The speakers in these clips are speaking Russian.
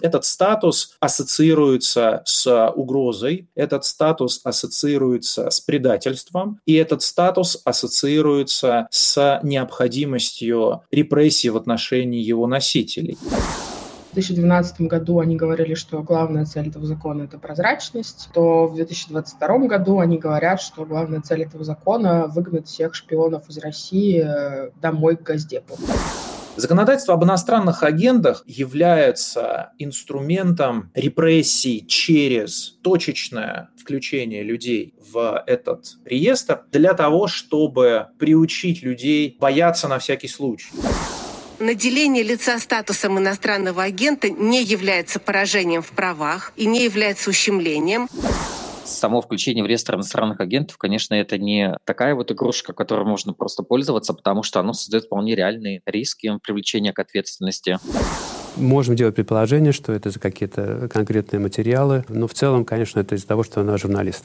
Этот статус ассоциируется с угрозой, этот статус ассоциируется с предательством, и этот статус ассоциируется с необходимостью репрессий в отношении его носителей. В 2012 году они говорили, что главная цель этого закона – это прозрачность, то в 2022 году они говорят, что главная цель этого закона – выгнать всех шпионов из России домой к Госдепу. Законодательство об иностранных агентах является инструментом репрессий через точечное включение людей в этот реестр для того, чтобы приучить людей бояться на всякий случай. Наделение лица статусом иностранного агента не является поражением в правах и не является ущемлением. Само включение в реестр иностранных агентов, конечно, это не такая вот игрушка, которой можно просто пользоваться, потому что оно создает вполне реальные риски привлечения к ответственности. Можем делать предположение, что это за какие-то конкретные материалы, но в целом, конечно, это из-за того, что она журналист.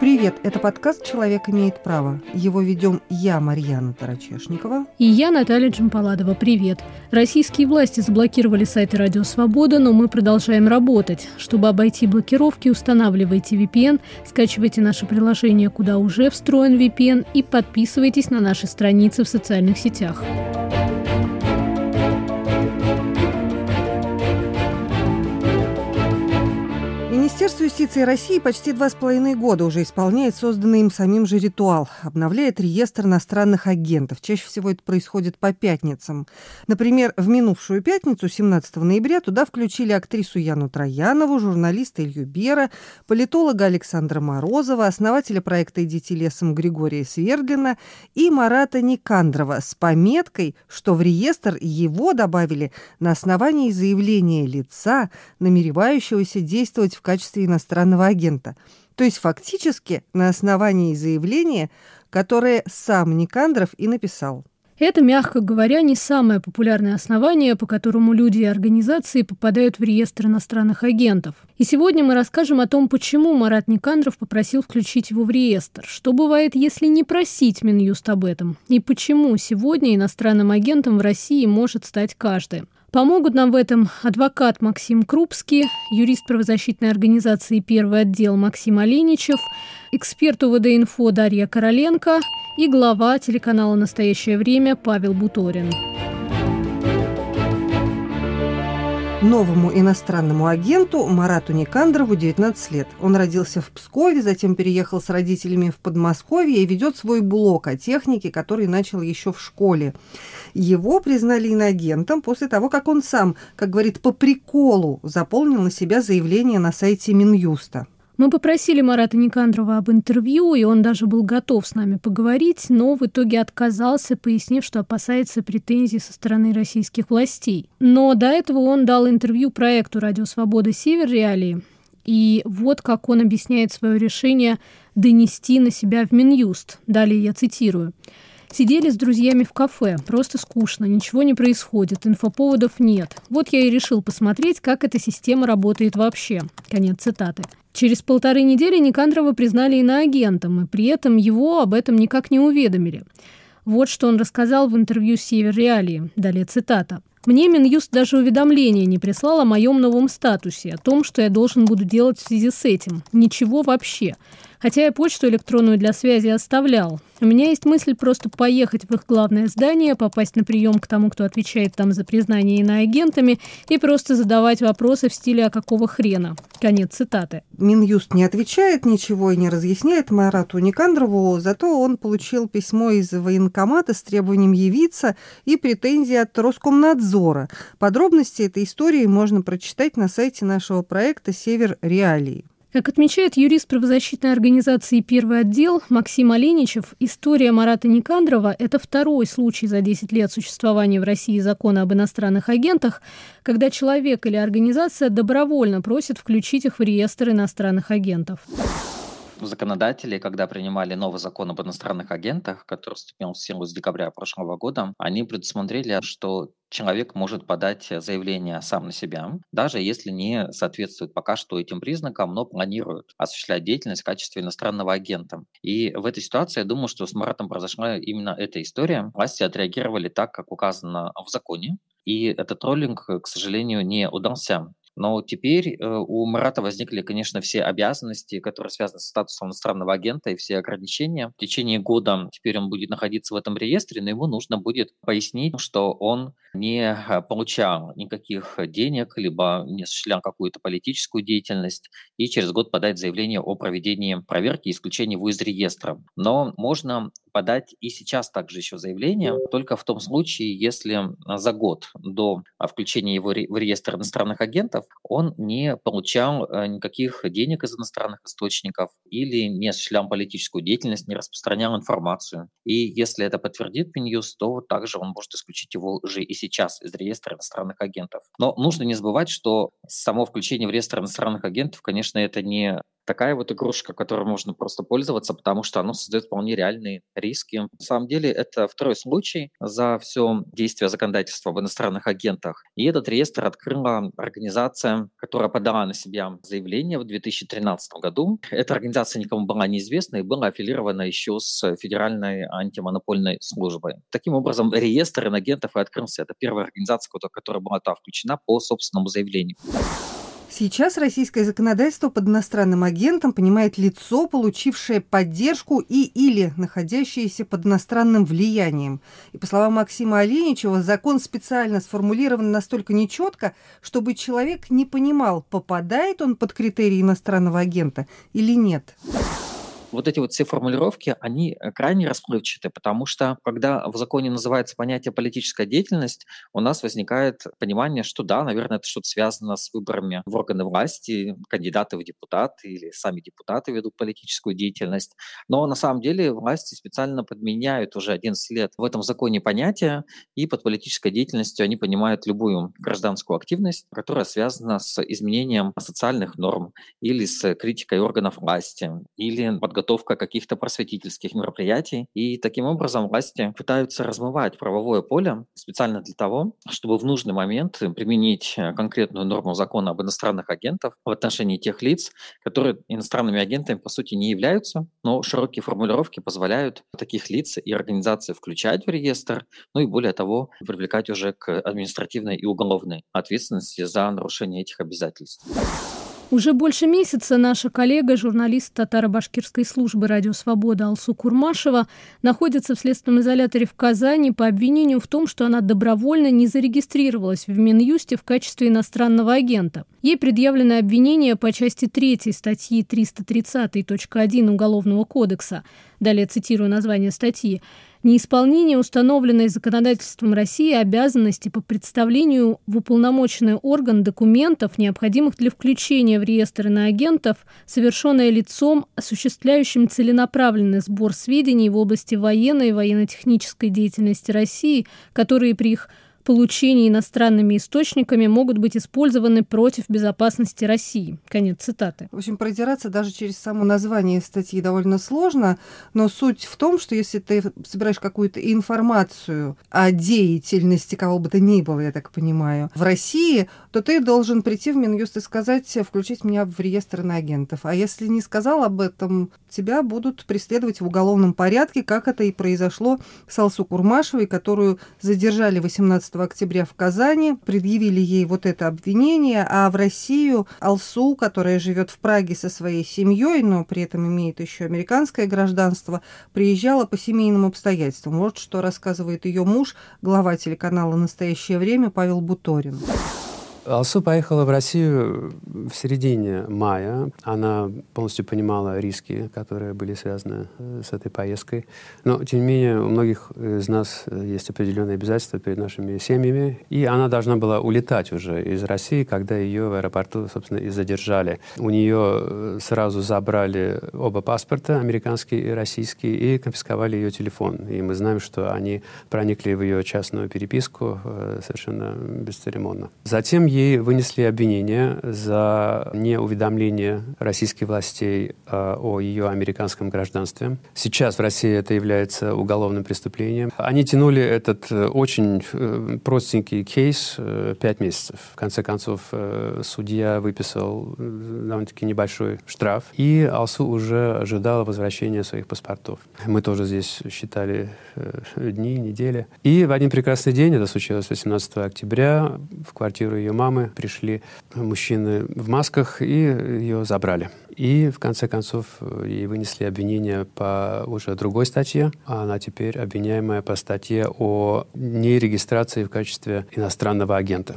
Привет, это подкаст «Человек имеет право». Его ведем я, Марьяна Тарачешникова. И я, Наталья Джампаладова. Привет. Российские власти заблокировали сайты «Радио Свобода», но мы продолжаем работать. Чтобы обойти блокировки, устанавливайте VPN, скачивайте наше приложение, куда уже встроен VPN, и подписывайтесь на наши страницы в социальных сетях. Министерство юстиции России почти 2,5 года уже исполняет созданный им самим же ритуал. Обновляет реестр иностранных агентов. Чаще всего это происходит по пятницам. Например, в минувшую пятницу, 17 ноября, туда включили актрису Яну Троянову, журналиста Илью Бера, политолога Александра Морозова, основателя проекта «Идите лесом» Григория Свердлина и Марата Никандрова с пометкой, что в реестр его добавили на основании заявления лица, намеревающегося действовать в качестве иностранного агента. То есть фактически на основании заявления, которое сам Никандров и написал. Это, мягко говоря, не самое популярное основание, по которому люди и организации попадают в реестр иностранных агентов. И сегодня мы расскажем о том, почему Марат Никандров попросил включить его в реестр, что бывает, если не просить Минюст об этом, и почему сегодня иностранным агентом в России может стать каждый. Помогут нам в этом адвокат Максим Крупский, юрист правозащитной организации «Первый отдел» Максим Оленичев, эксперт УВД «Инфо» Дарья Короленко и глава телеканала «Настоящее время» Павел Буторин. Новому иностранному агенту Марату Никандрову 19 лет. Он родился в Пскове, затем переехал с родителями в Подмосковье и ведет свой блог о технике, который начал еще в школе. Его признали иноагентом после того, как он сам, как говорит, по приколу заполнил на себя заявление на сайте Минюста. Мы попросили Марата Никандрова об интервью, и он даже был готов с нами поговорить, но в итоге отказался, пояснив, что опасается претензий со стороны российских властей. Но до этого он дал интервью проекту «Радио Свобода. Север Реалии». И вот как он объясняет свое решение донести на себя в Минюст. Далее я цитирую. «Сидели с друзьями в кафе. Просто скучно. Ничего не происходит. Инфоповодов нет. Вот я и решил посмотреть, как эта система работает вообще». Конец цитаты. Через 1,5 недели Никандрова признали иноагентом, и при этом его об этом никак не уведомили. Вот что он рассказал в интервью «Север Реалии». Далее цитата. «Мне Минюст даже уведомления не прислал о моем новом статусе, о том, что я должен буду делать в связи с этим. Ничего вообще. Хотя я почту электронную для связи оставлял. У меня есть мысль просто поехать в их главное здание, попасть на прием к тому, кто отвечает там за признание иноагентами, и просто задавать вопросы в стиле «а какого хрена?». Конец цитаты. Минюст не отвечает ничего и не разъясняет Марату Никандрову, зато он получил письмо из военкомата с требованием явиться и претензии от Роскомнадзора. Подробности этой истории можно прочитать на сайте нашего проекта «Север Реалии». Как отмечает юрист правозащитной организации «Первый отдел» Максим Оленичев, история Марата Никандрова – это второй случай за 10 лет существования в России закона об иностранных агентах, когда человек или организация добровольно просит включить их в реестр иностранных агентов. Законодатели, когда принимали новый закон об иностранных агентах, который вступил в силу с декабря прошлого года, они предусмотрели, что человек может подать заявление сам на себя, даже если не соответствует пока что этим признакам, но планирует осуществлять деятельность в качестве иностранного агента. И в этой ситуации, я думаю, что с Маратом произошла именно эта история. Власти отреагировали так, как указано в законе, и этот троллинг, к сожалению, не удался. Но теперь у Марата возникли, конечно, все обязанности, которые связаны с статусом иностранного агента, и все ограничения. В течение года теперь он будет находиться в этом реестре, но ему нужно будет пояснить, что он не получал никаких денег, либо не осуществлял какую-то политическую деятельность, и через год подать заявление о проведении проверки и исключении его из реестра. Но можно подать и сейчас также еще заявление, только в том случае, если за год до включения его в реестр иностранных агентов он не получал никаких денег из иностранных источников или не осуществлял политическую деятельность, не распространял информацию. И если это подтвердит Минюст, то также он может исключить его же и сейчас из реестра иностранных агентов. Но нужно не забывать, что само включение в реестр иностранных агентов, конечно, это не такая вот игрушка, которой можно просто пользоваться, потому что она создает вполне реальные риски. На самом деле это второй случай за все действие законодательства об иностранных агентах. И этот реестр открыла организация, которая подала на себя заявление в 2013 году. Эта организация никому была неизвестна и была аффилирована еще с Федеральной антимонопольной службой. Таким образом, реестр инагентов и открылся. Это первая организация, которая была включена по собственному заявлению. Сейчас российское законодательство под иностранным агентом понимает лицо, получившее поддержку и или находящееся под иностранным влиянием. И, по словам Максима Оленичева, закон специально сформулирован настолько нечетко, чтобы человек не понимал, попадает он под критерии иностранного агента или нет. Вот эти все формулировки, они крайне расплывчаты, потому что, когда в законе называется понятие политическая деятельность, у нас возникает понимание, что да, наверное, это что-то связано с выборами в органы власти, кандидаты в депутаты или сами депутаты ведут политическую деятельность. Но на самом деле власти специально подменяют уже 11 лет в этом законе понятия, и под политической деятельностью они понимают любую гражданскую активность, которая связана с изменением социальных норм или с критикой органов власти, или подготовка каких-то просветительских мероприятий. И таким образом власти пытаются размывать правовое поле специально для того, чтобы в нужный момент применить конкретную норму закона об иностранных агентах в отношении тех лиц, которые иностранными агентами по сути не являются, но широкие формулировки позволяют таких лиц и организаций включать в реестр, ну и более того, привлекать уже к административной и уголовной ответственности за нарушение этих обязательств. Уже больше месяца наша коллега, журналист татаро-башкирской службы «Радио Свобода» Алсу Курмашева находится в следственном изоляторе в Казани по обвинению в том, что она добровольно не зарегистрировалась в Минюсте в качестве иностранного агента. Ей предъявлено обвинение по части 3 статьи 330.1 Уголовного кодекса. Далее цитирую название статьи. Неисполнение установленной законодательством России обязанности по представлению в уполномоченный орган документов, необходимых для включения в реестр иноагентов, совершенное лицом, осуществляющим целенаправленный сбор сведений в области военной и военно-технической деятельности России, которые при их получении иностранными источниками могут быть использованы против безопасности России. Конец цитаты. В общем, продираться даже через само название статьи довольно сложно, но суть в том, что если ты собираешь какую-то информацию о деятельности кого бы то ни было, я так понимаю, в России, то ты должен прийти в Минюст и сказать, включить меня в реестр иноагентов. А если не сказал об этом, тебя будут преследовать в уголовном порядке, как это и произошло с Алсу Курмашевой, которую задержали 18 октября в Казани, предъявили ей вот это обвинение, а в Россию Алсу, которая живет в Праге со своей семьей, но при этом имеет еще американское гражданство, приезжала по семейным обстоятельствам. Вот что рассказывает ее муж, глава телеканала «Настоящее время» Павел Буторин. Алсу поехала в Россию в середине мая. Она полностью понимала риски, которые были связаны с этой поездкой. Но, тем не менее, у многих из нас есть определенные обязательства перед нашими семьями. И она должна была улетать уже из России, когда ее в аэропорту, собственно, и задержали. У нее сразу забрали оба паспорта, американский и российский, и конфисковали ее телефон. И мы знаем, что они проникли в ее частную переписку совершенно бесцеремонно. Затем Ей вынесли обвинение за неуведомление российских властей о ее американском гражданстве. Сейчас в России это является уголовным преступлением. Они тянули этот очень простенький кейс 5 месяцев. В конце концов, судья выписал довольно-таки небольшой штраф, и Алсу уже ожидала возвращения своих паспортов. Мы тоже здесь считали дни, недели. И в один прекрасный день, это случилось 18 октября, в квартиру ее мамы пришли мужчины в масках и ее забрали. И, в конце концов, ей вынесли обвинение по уже другой статье. Она теперь обвиняемая по статье о нерегистрации в качестве иностранного агента.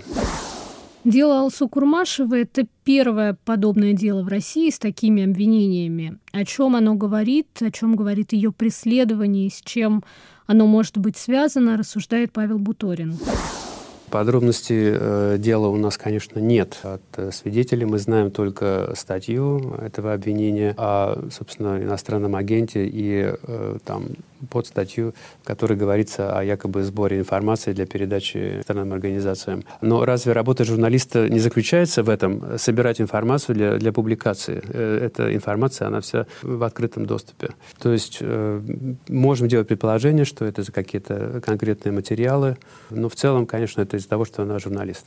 Дело Алсу Курмашевой – это первое подобное дело в России с такими обвинениями. О чем оно говорит, о чем говорит ее преследование, с чем оно может быть связано, рассуждает Павел Буторин. Подробностей дела у нас, конечно, нет от свидетелей. Мы знаем только статью этого обвинения о, собственно, иностранном агенте и там под статью, в которой говорится о якобы сборе информации для передачи иностранным организациям. Но разве работа журналиста не заключается в этом? Собирать информацию для публикации. Эта информация, она вся в открытом доступе. То есть можем делать предположение, что это за какие-то конкретные материалы, но в целом, конечно, это из-за того, что она журналист.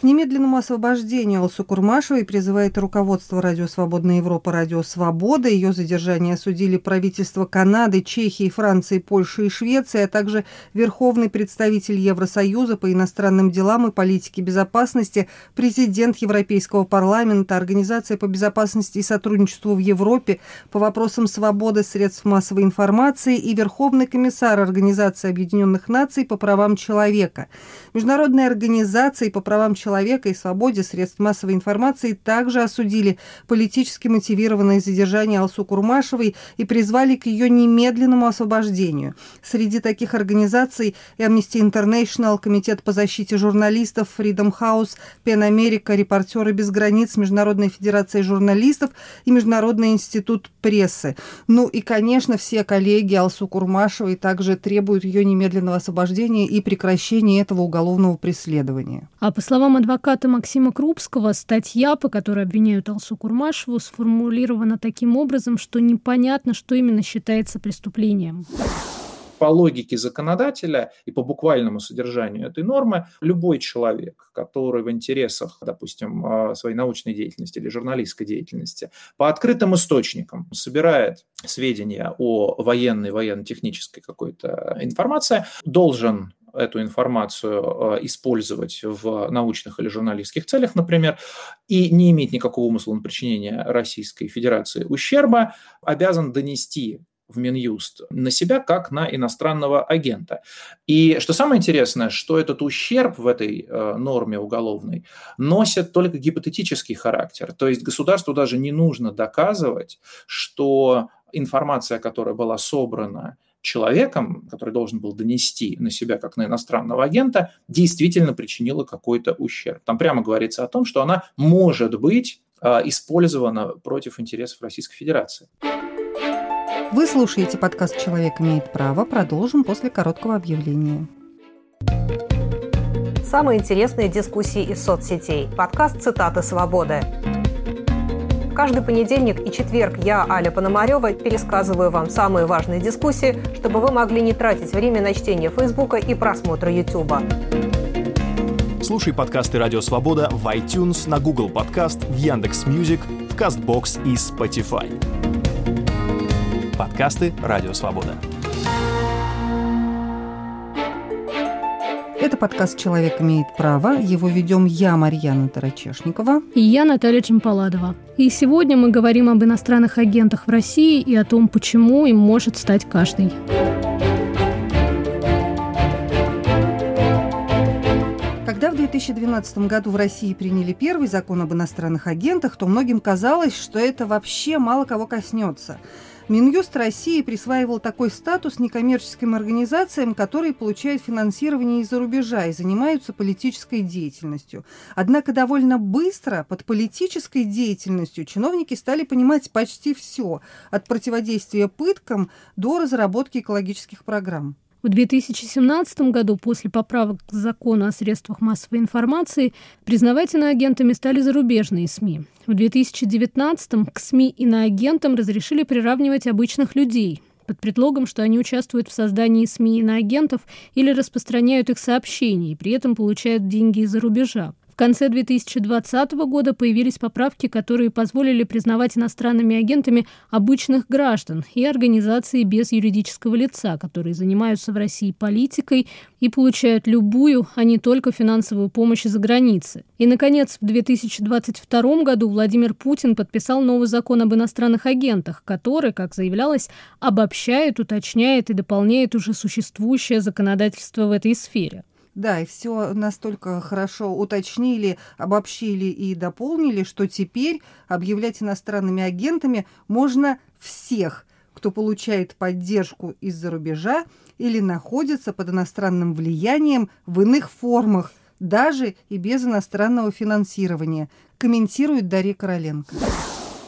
К немедленному освобождению Алсу Курмашевой призывает руководство Радио Свободная Европа, Радио Свобода. Ее задержание осудили правительства Канады, Чехии, Франции, Польши и Швеции, а также верховный представитель Евросоюза по иностранным делам и политике безопасности, президент Европейского парламента, Организация по безопасности и сотрудничеству в Европе по вопросам свободы средств массовой информации и верховный комиссар Организации Объединенных Наций по правам человека. Международные организации по правам человека и свободе средств массовой информации также осудили политически мотивированное задержание Алсу Курмашевой и призвали к ее немедленному освобождению. Среди таких организаций Amnesty International, Комитет по защите журналистов, Freedom House, PEN America, Репортеры без границ, Международная федерация журналистов и Международный институт прессы. Ну и, конечно, все коллеги Алсу Курмашевой также требуют ее немедленного освобождения и прекращения этого уголовного преследования. А по словам адвоката Максима Крупского, статья, по которой обвиняют Алсу Курмашеву, сформулирована таким образом, что непонятно, что именно считается преступлением. По логике законодателя и по буквальному содержанию этой нормы, любой человек, который в интересах, допустим, своей научной деятельности или журналистской деятельности, по открытым источникам собирает сведения о военной, военно-технической какой-то информации, должен эту информацию использовать в научных или журналистских целях, например, и не иметь никакого умысла на причинение Российской Федерации ущерба, обязан донести в Минюст на себя как на иностранного агента. И что самое интересное, что этот ущерб в этой норме уголовной носит только гипотетический характер. То есть государству даже не нужно доказывать, что информация, которая была собрана человеком, который должен был донести на себя как на иностранного агента, действительно причинила какой-то ущерб. Там прямо говорится о том, что она может быть использована против интересов Российской Федерации. Вы слушаете подкаст «Человек имеет право». Продолжим после короткого объявления. Самые интересные дискуссии из соцсетей. Подкаст «Цитаты свободы». Каждый понедельник и четверг я, Аля Пономарёва, пересказываю вам самые важные дискуссии, чтобы вы могли не тратить время на чтение Фейсбука и просмотр Ютуба. Слушай подкасты «Радио Свобода» в iTunes, на Google Подкаст, в Яндекс.Мьюзик, в Кастбокс и Spotify. Подкасты «Радио Свобода». Это подкаст «Человек имеет право». Его ведем я, Марьяна Тарачешникова. И я, Наталья Джампаладова. И сегодня мы говорим об иностранных агентах в России и о том, почему им может стать каждый. Когда в 2012 году в России приняли первый закон об иностранных агентах, то многим казалось, что это вообще мало кого коснется. Минюст России присваивал такой статус некоммерческим организациям, которые получают финансирование из-за рубежа и занимаются политической деятельностью. Однако довольно быстро под политической деятельностью чиновники стали понимать почти все, от противодействия пыткам до разработки экологических программ. В 2017 году после поправок к закону о средствах массовой информации признавать иноагентами стали зарубежные СМИ. В 2019-м к СМИ иноагентам разрешили приравнивать обычных людей под предлогом, что они участвуют в создании СМИ иноагентов или распространяют их сообщения и при этом получают деньги из-за рубежа. В конце 2020 года появились поправки, которые позволили признавать иностранными агентами обычных граждан и организации без юридического лица, которые занимаются в России политикой и получают любую, а не только финансовую помощь из-за границы. И, наконец, в 2022 году Владимир Путин подписал новый закон об иностранных агентах, который, как заявлялось, обобщает, уточняет и дополняет уже существующее законодательство в этой сфере. Да, и все настолько хорошо уточнили, обобщили и дополнили, что теперь объявлять иностранными агентами можно всех, кто получает поддержку из-за рубежа или находится под иностранным влиянием в иных формах, даже и без иностранного финансирования, комментирует Дарья Короленко.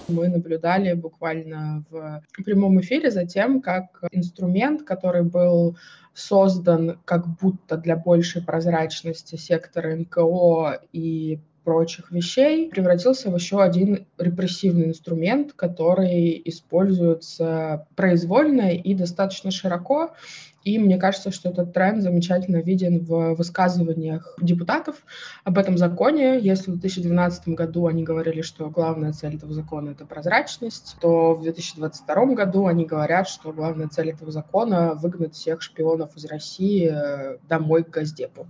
Мы наблюдали буквально в прямом эфире за тем, как инструмент, который был создан как будто для большей прозрачности сектора НКО и прочих вещей, превратился в еще один репрессивный инструмент, который используется произвольно и достаточно широко. И мне кажется, что этот тренд замечательно виден в высказываниях депутатов об этом законе. Если в 2012 году они говорили, что главная цель этого закона – это прозрачность, то в 2022 году они говорят, что главная цель этого закона – выгнать всех шпионов из России домой к Госдепу.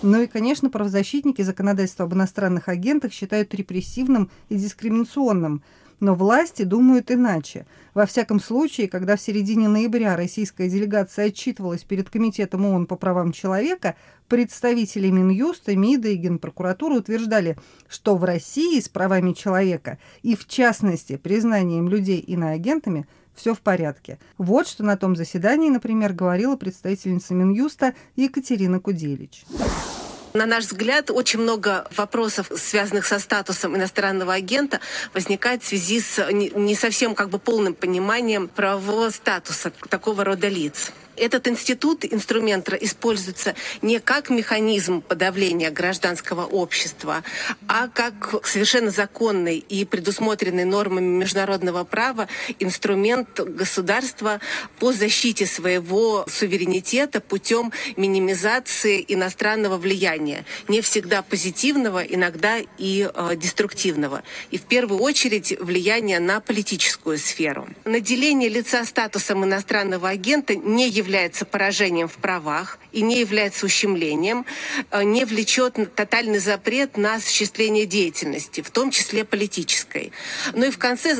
Ну и, конечно, правозащитники законодательство об иностранных агентах считают репрессивным и дискриминационным. Но власти думают иначе. Во всяком случае, когда в середине ноября российская делегация отчитывалась перед Комитетом ООН по правам человека, представители Минюста, МИДа и Генпрокуратуры утверждали, что в России с правами человека и, в частности, признанием людей иноагентами все в порядке. Вот что на том заседании, например, говорила представительница Минюста Екатерина Куделич. На наш взгляд, очень много вопросов, связанных со статусом иностранного агента, возникает в связи с не совсем полным пониманием правового статуса такого рода лиц. Этот институт, инструмент, используется не как механизм подавления гражданского общества, а как совершенно законный и предусмотренный нормами международного права инструмент государства по защите своего суверенитета путем минимизации иностранного влияния, не всегда позитивного, иногда и деструктивного. И в первую очередь влияния на политическую сферу. Наделение лица статусом иностранного агента не является поражением в правах и не является ущемлением, не влечет тотальный запрет на осуществление деятельности, в том числе политической. Ну и в конце,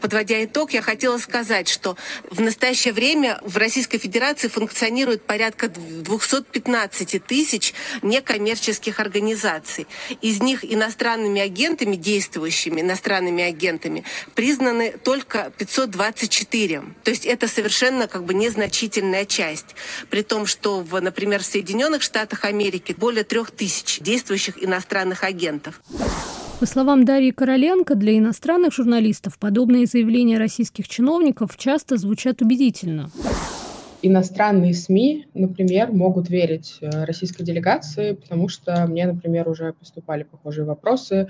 подводя итог, я хотела сказать, что в настоящее время в Российской Федерации функционирует порядка 215 тысяч некоммерческих организаций. Из них иностранными агентами, действующими иностранными агентами, признаны только 524. То есть это совершенно незначительная часть. При том, что, например, в Соединенных Штатах Америки более 3000 действующих иностранных агентов. По словам Дарьи Короленко, для иностранных журналистов подобные заявления российских чиновников часто звучат убедительно. Иностранные СМИ, например, могут верить российской делегации, потому что мне, например, уже поступали похожие вопросы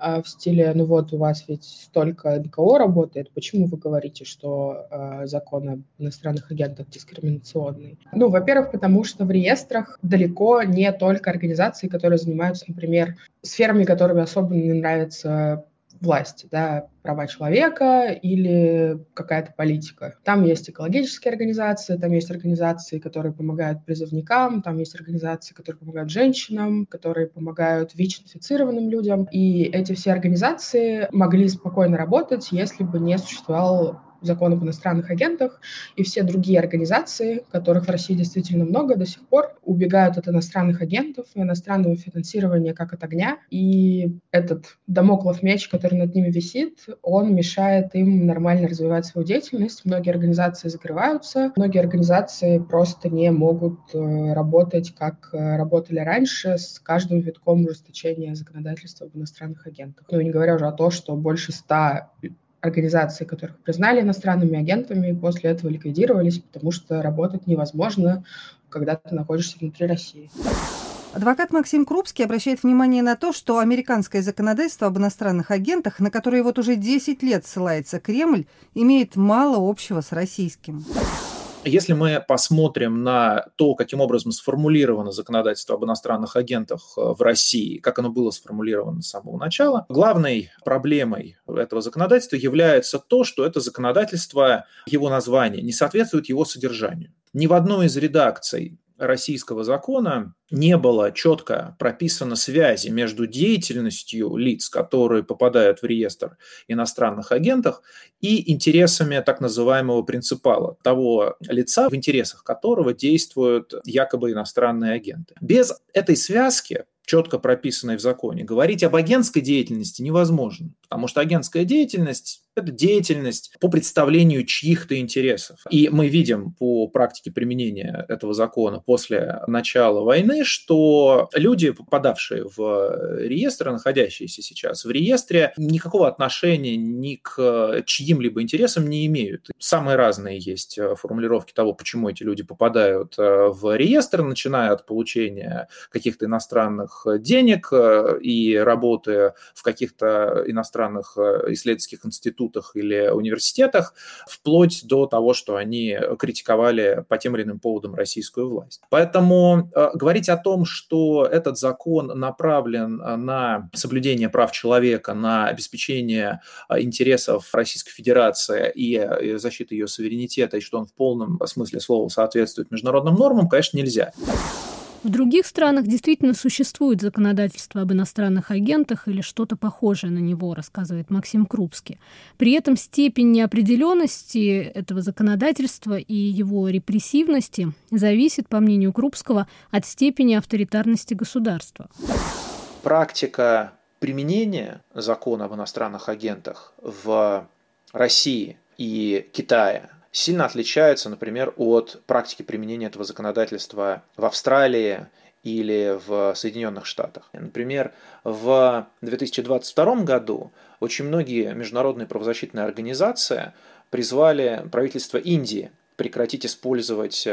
в стиле «Ну вот, у вас ведь столько НКО работает, почему вы говорите, что закон об иностранных агентах дискриминационный?» Во-первых, потому что в реестрах далеко не только организации, которые занимаются, например, сферами, которыми особо не нравится власти, права человека или какая-то политика. Там есть экологические организации, там есть организации, которые помогают призывникам, там есть организации, которые помогают женщинам, которые помогают ВИЧ-инфицированным людям. И эти все организации могли спокойно работать, если бы не существовал закон об иностранных агентах, и все другие организации, которых в России действительно много, до сих пор убегают от иностранных агентов и иностранного финансирования как от огня. И этот дамоклов меч, который над ними висит, он мешает им нормально развивать свою деятельность. Многие организации закрываются, многие организации просто не могут работать, как работали раньше, с каждым витком ужесточения законодательства об иностранных агентах. Не говоря уже о том, что больше 100 организации, которых признали иностранными агентами, после этого ликвидировались, потому что работать невозможно, когда ты находишься внутри России. Адвокат Максим Крупский обращает внимание на то, что американское законодательство об иностранных агентах, на которое вот уже 10 лет ссылается Кремль, имеет мало общего с российским. Если мы посмотрим на то, каким образом сформулировано законодательство об иностранных агентах в России, как оно было сформулировано с самого начала, главной проблемой этого законодательства является то, что это законодательство, его название, не соответствует его содержанию. Ни в одной из редакций российского закона не было четко прописано связи между деятельностью лиц, которые попадают в реестр иностранных агентов, и интересами так называемого принципала, того лица, в интересах которого действуют якобы иностранные агенты. Без этой связки, четко прописанной в законе, говорить об агентской деятельности невозможно, потому что агентская деятельность – это деятельность по представлению чьих-то интересов. И мы видим по практике применения этого закона после начала войны, что люди, попадавшие в реестр, находящиеся сейчас в реестре, никакого отношения ни к чьим-либо интересам не имеют. Самые разные есть формулировки того, почему эти люди попадают в реестр, начиная от получения каких-то иностранных денег и работы в каких-то иностранных исследовательских институтах или университетах, вплоть до того, что они критиковали по тем или иным поводам российскую власть. Поэтому говорить о том, что этот закон направлен на соблюдение прав человека, на обеспечение интересов Российской Федерации и защиты ее суверенитета, и что он в полном смысле слова соответствует международным нормам, конечно, нельзя. В других странах действительно существует законодательство об иностранных агентах или что-то похожее на него, рассказывает Максим Крупский. При этом степень неопределенности этого законодательства и его репрессивности зависит, по мнению Крупского, от степени авторитарности государства. Практика применения закона об иностранных агентах в России и Китае сильно отличается, например, от практики применения этого законодательства в Австралии или в Соединенных Штатах. Например, в 2022 году очень многие международные правозащитные организации призвали правительство Индии прекратить использовать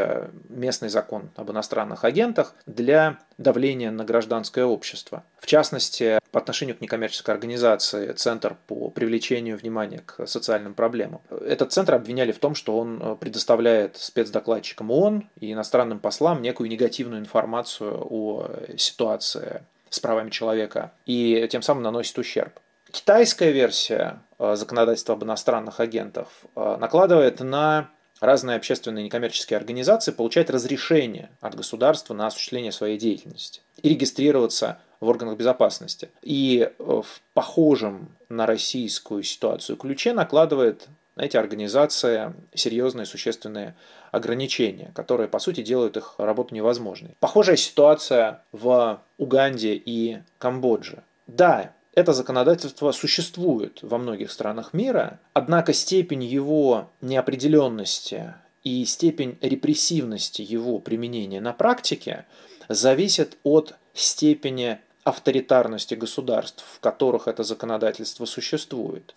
местный закон об иностранных агентах для давления на гражданское общество. В частности, по отношению к некоммерческой организации «Центр по привлечению внимания к социальным проблемам». Этот центр обвиняли в том, что он предоставляет спецдокладчикам ООН и иностранным послам некую негативную информацию о ситуации с правами человека и тем самым наносит ущерб. Китайская версия законодательства об иностранных агентах накладывает на разные общественные некоммерческие организации получают разрешение от государства на осуществление своей деятельности и регистрироваться в органах безопасности. И в похожем на российскую ситуацию ключе накладывает на эти организации серьезные существенные ограничения, которые, по сути, делают их работу невозможной. Похожая ситуация в Уганде и Камбодже. Да, это законодательство существует во многих странах мира, однако степень его неопределенности и степень репрессивности его применения на практике зависит от степени авторитарности государств, в которых это законодательство существует.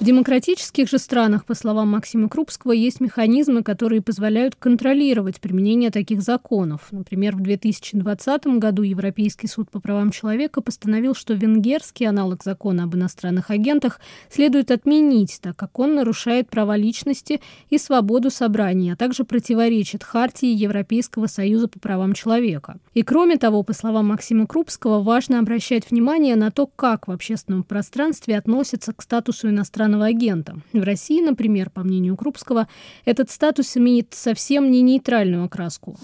В демократических же странах, по словам Максима Крупского, есть механизмы, которые позволяют контролировать применение таких законов. Например, в 2020 году Европейский суд по правам человека постановил, что венгерский аналог закона об иностранных агентах следует отменить, так как он нарушает права личности и свободу собраний, а также противоречит хартии Европейского союза по правам человека. И кроме того, по словам Максима Крупского, важно обращать внимание на то, как в общественном пространстве относятся к статусу иностранных агента. В России, например, по мнению Крупского, этот статус имеет совсем не нейтральную окраску.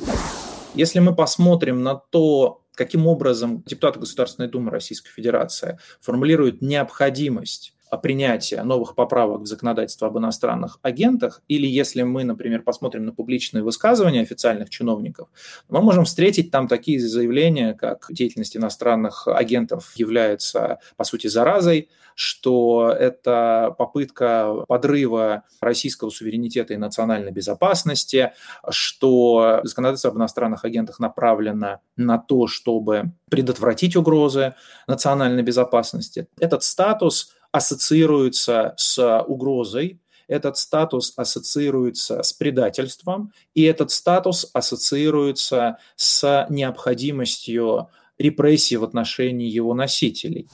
Если мы посмотрим на то, каким образом депутаты Государственной Думы Российской Федерации формулируют необходимость принятия новых поправок в законодательство об иностранных агентах, или если мы, например, посмотрим на публичные высказывания официальных чиновников, мы можем встретить там такие заявления, как деятельность иностранных агентов является, по сути, заразой, что это попытка подрыва российского суверенитета и национальной безопасности, что законодательство об иностранных агентах направлено на то, чтобы предотвратить угрозы национальной безопасности. Этот статус ассоциируется с угрозой, этот статус ассоциируется с предательством, и этот статус ассоциируется с необходимостью репрессий в отношении его носителей.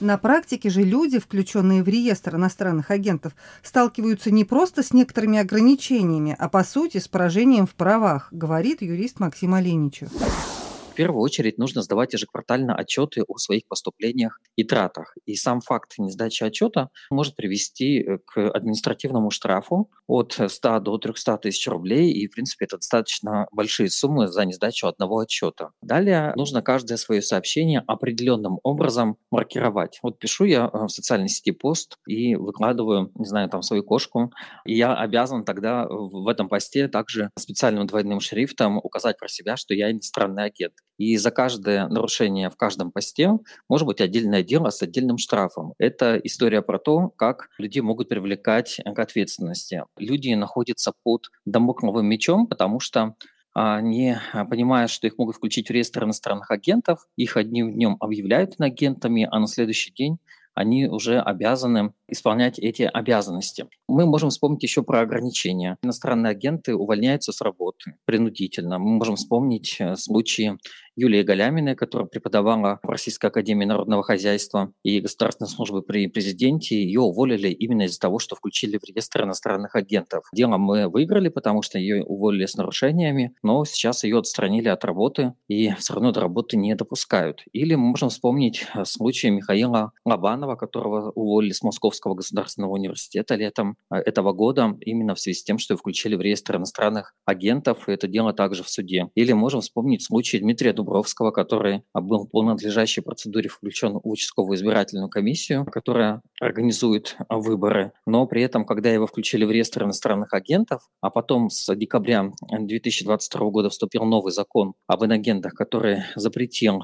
На практике же люди, включенные в реестр иностранных агентов, сталкиваются не просто с некоторыми ограничениями, а по сути с поражением в правах, говорит юрист Максим Оленичев. В первую очередь нужно сдавать ежеквартально отчеты о своих поступлениях и тратах. И сам факт несдачи отчета может привести к административному штрафу от 100 до 300 тысяч рублей. И, в принципе, это достаточно большие суммы за несдачу одного отчета. Далее нужно каждое свое сообщение определенным образом маркировать. Вот пишу я в социальной сети пост и выкладываю, не знаю, там свою кошку. И я обязан тогда в этом посте также специальным двойным шрифтом указать про себя, что я иностранный агент. И за каждое нарушение в каждом посте может быть отдельное дело с отдельным штрафом. Это история про то, как людей могут привлекать к ответственности. Люди находятся под дамокловым мечом, потому что не понимая, что их могут включить в реестр иностранных агентов, их одним днем объявляют агентами, а на следующий день они уже обязаны исполнять эти обязанности. Мы можем вспомнить еще про ограничения. Иностранные агенты увольняются с работы принудительно. Мы можем вспомнить случаи Юлии Галяминой, которая преподавала в Российской академии народного хозяйства и государственной службы при президенте. Ее уволили именно из-за того, что включили в реестр иностранных агентов. Дело мы выиграли, потому что ее уволили с нарушениями, но сейчас ее отстранили от работы и все равно до работы не допускают. Или мы можем вспомнить случай Михаила Лобанова, которого уволили с Московского государственного университета летом этого года, именно в связи с тем, что его включили в реестр иностранных агентов, и это дело также в суде. Или можем вспомнить случай Дмитрия Дубровского, который был по надлежащей процедуре включен в участковую избирательную комиссию, которая организует выборы, но при этом, когда его включили в реестр иностранных агентов, а потом с декабря 2022 года вступил новый закон об инагентах, который запретил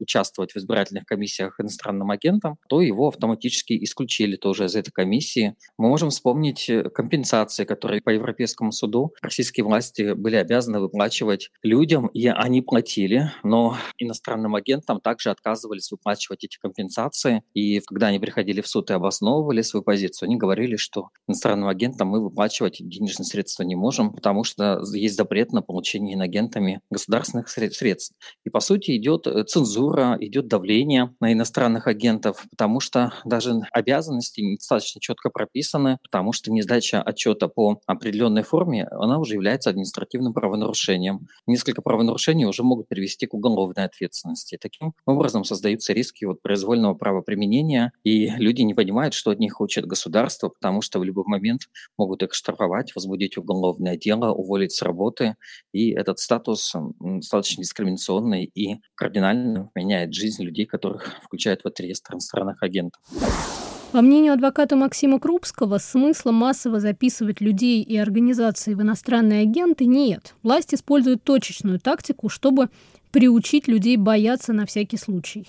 участвовать в избирательных комиссиях иностранным агентам, то его автоматически исключили тоже из этой комиссии. Мы можем вспомнить компенсации, которые по Европейскому суду российские власти были обязаны выплачивать людям, и они платили, но иностранным агентам также отказывались выплачивать эти компенсации, и когда они приходили в суд и обосновывали свою позицию, они говорили, что иностранным агентам мы выплачивать денежные средства не можем, потому что есть запрет на получение инагентами государственных средств. И по сути идет цензура, идет давление на иностранных агентов, потому что даже обязанности недостаточно четко прописаны, потому что несдача отчета по определенной форме, она уже является административным правонарушением. Несколько правонарушений уже могут привести к уголовной ответственности. Таким образом создаются риски произвольного правоприменения, и люди не понимают, что от них хочет государство, потому что в любой момент могут их штрафовать, возбудить уголовное дело, уволить с работы, и этот статус достаточно дискриминационный и кардинально меняет жизнь людей, которых включают в этот реестр иностранных агентов. По мнению адвоката Максима Крупского, смысла массово записывать людей и организации в иностранные агенты нет. Власть использует точечную тактику, чтобы приучить людей бояться на всякий случай.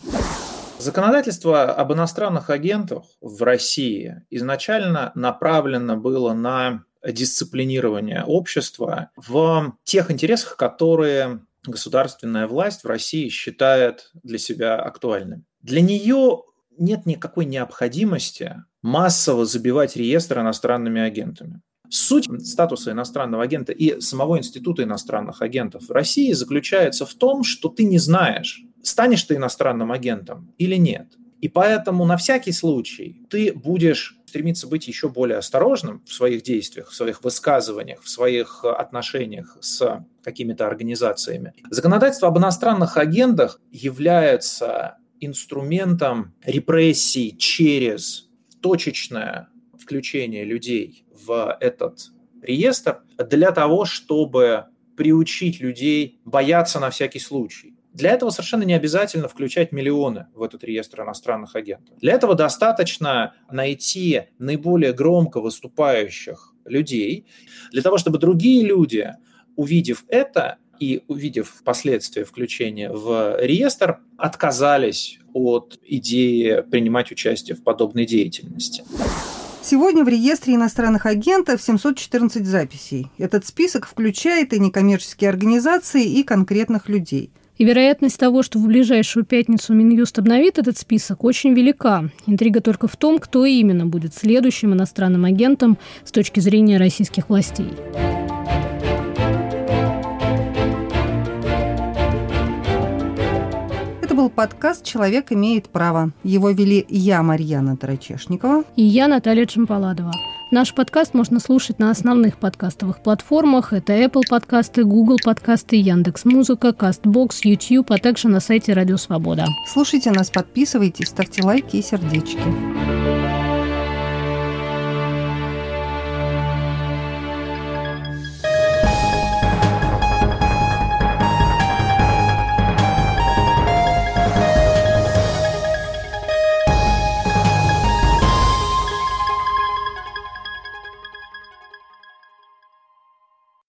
Законодательство об иностранных агентах в России изначально направлено было на дисциплинирование общества в тех интересах, которые государственная власть в России считает для себя актуальным. Для нее нет никакой необходимости массово забивать реестр иностранными агентами. Суть статуса иностранного агента и самого института иностранных агентов в России заключается в том, что ты не знаешь, станешь ты иностранным агентом или нет. И поэтому на всякий случай ты будешь стремиться быть еще более осторожным в своих действиях, в своих высказываниях, в своих отношениях с какими-то организациями. Законодательство об иностранных агентах является инструментом репрессий через точечное включение людей в этот реестр для того, чтобы приучить людей бояться на всякий случай. Для этого совершенно не обязательно включать миллионы в этот реестр иностранных агентов. Для этого достаточно найти наиболее громко выступающих людей, для того, чтобы другие люди, увидев это и увидев последствия включения в реестр, отказались от идеи принимать участие в подобной деятельности. Сегодня в реестре иностранных агентов 714 записей. Этот список включает и некоммерческие организации, и конкретных людей. И вероятность того, что в ближайшую пятницу Минюст обновит этот список, очень велика. Интрига только в том, кто именно будет следующим иностранным агентом с точки зрения российских властей. Был подкаст «Человек имеет право». Его вели я, Марьяна Тарачешникова. И я, Наталья Джампаладова. Наш подкаст можно слушать на основных подкастовых платформах. Это Apple подкасты, Google подкасты, Яндекс.Музыка, Кастбокс, YouTube, а также на сайте Радио Свобода. Слушайте нас, подписывайтесь, ставьте лайки и сердечки.